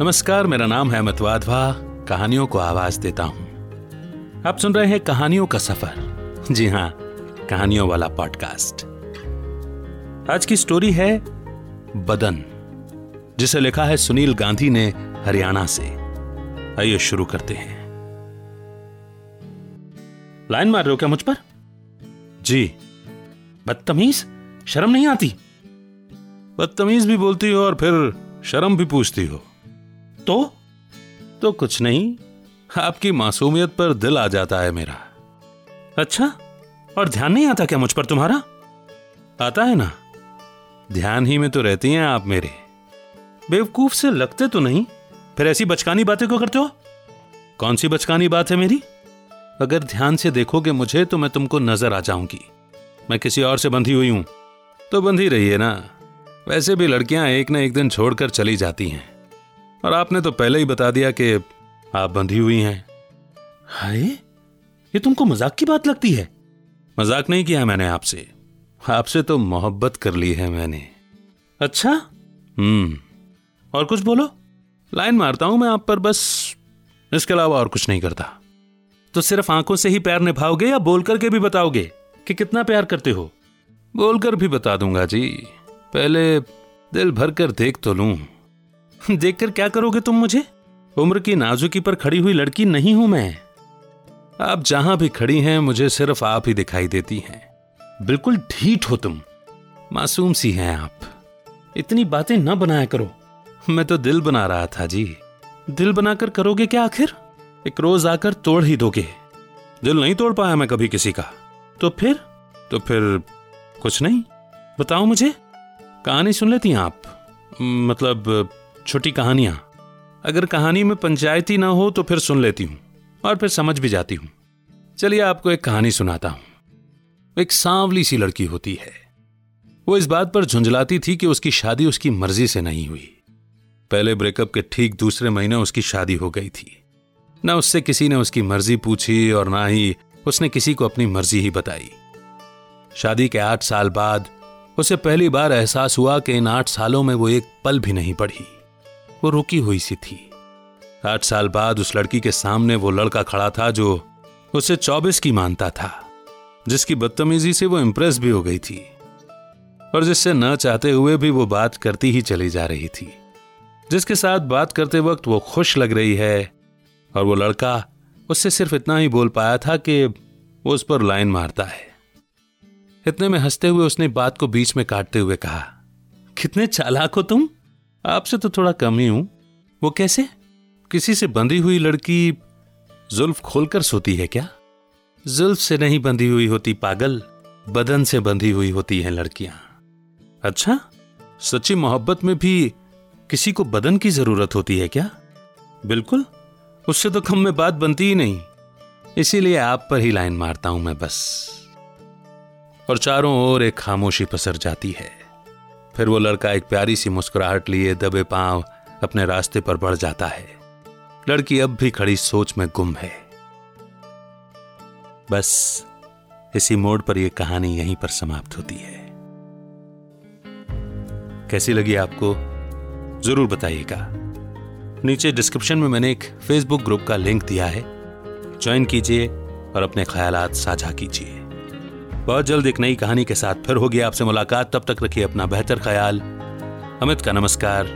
नमस्कार, मेरा नाम है मत वाधवा, कहानियों को आवाज देता हूँ। आप सुन रहे हैं कहानियों का सफर। जी हाँ, कहानियों वाला पॉडकास्ट। आज की स्टोरी है बदन, जिसे लिखा है सुनील गांधी ने हरियाणा से। आइए शुरू करते हैं। लाइन मार रहे हो क्या मुझ पर? जी। बदतमीज, शर्म नहीं आती? बदतमीज भी बोलती हो और फिर शर्म भी पूछती हो। तो कुछ नहीं, आपकी मासूमियत पर दिल आ जाता है मेरा। अच्छा, और ध्यान नहीं आता क्या मुझ पर तुम्हारा? आता है ना, ध्यान ही में तो रहती हैं आप मेरे। बेवकूफ से लगते तो नहीं, फिर ऐसी बचकानी बातें क्यों करते हो? कौन सी बचकानी बात है मेरी? अगर ध्यान से देखोगे मुझे तो मैं तुमको नजर आ जाऊंगी। मैं किसी और से बंधी हुई हूं तो बंधी रहिए ना। वैसे भी लड़कियां एक ना एक दिन छोड़कर चली जाती हैं, और आपने तो पहले ही बता दिया कि आप बंधी हुई हैं। हाय, ये तुमको मजाक की बात लगती है। मजाक नहीं किया मैंने आपसे, आपसे तो मोहब्बत कर ली है मैंने। अच्छा, और कुछ बोलो। लाइन मारता हूं मैं आप पर, बस इसके अलावा और कुछ नहीं करता। तो सिर्फ आंखों से ही प्यार निभाओगे या बोल करके भी बताओगे कि कितना प्यार करते हो? बोलकर भी बता दूंगा जी, पहले दिल भर कर देख तो लूं। देखकर क्या करोगे तुम मुझे? उम्र की नाजुकी पर खड़ी हुई लड़की नहीं हूं मैं। आप जहां भी खड़ी हैं मुझे सिर्फ आप ही दिखाई देती हैं। बिल्कुल ढीठ हो तुम, मासूम सी हैं आप। इतनी बातें ना बनाया करो। मैं तो दिल बना रहा था जी। दिल बनाकर करोगे क्या आखिर? एक रोज आकर तोड़ ही दोगे। दिल नहीं तोड़ पाया मैं कभी किसी का। तो फिर कुछ नहीं। बताओ मुझे, कहानी सुन लेती हैं आप? मतलब छोटी कहानियां। अगर कहानी में पंचायती ना हो तो फिर सुन लेती हूं, और फिर समझ भी जाती हूं। चलिए आपको एक कहानी सुनाता हूं। एक सांवली सी लड़की होती है। वो इस बात पर झुंझलाती थी कि उसकी शादी उसकी मर्जी से नहीं हुई। पहले ब्रेकअप के ठीक दूसरे महीने उसकी शादी हो गई थी। ना उससे किसी ने उसकी मर्जी पूछी और ना ही उसने किसी को अपनी मर्जी ही बताई। शादी के 8 साल बाद उसे पहली बार एहसास हुआ कि इन 8 सालों में वो एक पल भी नहीं पढ़ी। वो रुकी हुई सी थी। 8 साल बाद उस लड़की के सामने वो लड़का खड़ा था जो उसे 24 की मानता था, जिसकी बदतमीजी से वो इम्प्रेस भी हो गई थी और जिससे न चाहते हुए भी वो बात करती ही चली जा रही थी। जिसके साथ बात करते वक्त वो खुश लग रही है, और वो लड़का उससे सिर्फ इतना ही बोल पाया था कि वो उस पर लाइन मारता है। इतने में हंसते हुए उसने बात को बीच में काटते हुए कहा, कितने चालाक हो तुम। आपसे तो थोड़ा कम ही हूं। वो कैसे? किसी से बंधी हुई लड़की जुल्फ खोलकर सोती है क्या? जुल्फ से नहीं बंधी हुई होती पागल, बदन से बंधी हुई होती हैं लड़कियां। अच्छा, सच्ची मोहब्बत में भी किसी को बदन की जरूरत होती है क्या? बिल्कुल, उससे तो कम में बात बनती ही नहीं। इसीलिए आप पर ही लाइन मारता हूं मैं बस। और चारों ओर एक खामोशी पसर जाती है। फिर वो लड़का एक प्यारी सी मुस्कुराहट लिए दबे पांव अपने रास्ते पर बढ़ जाता है। लड़की अब भी खड़ी सोच में गुम है। बस इसी मोड़ पर यह कहानी यहीं पर समाप्त होती है। कैसी लगी आपको जरूर बताइएगा। नीचे डिस्क्रिप्शन में मैंने एक फेसबुक ग्रुप का लिंक दिया है, ज्वाइन कीजिए और अपने ख्यालात साझा कीजिए। बहुत जल्द एक नई कहानी के साथ फिर होगी आपसे मुलाकात। तब तक रखिए अपना बेहतर ख्याल। अमित का नमस्कार।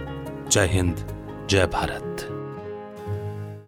जय हिंद, जय भारत।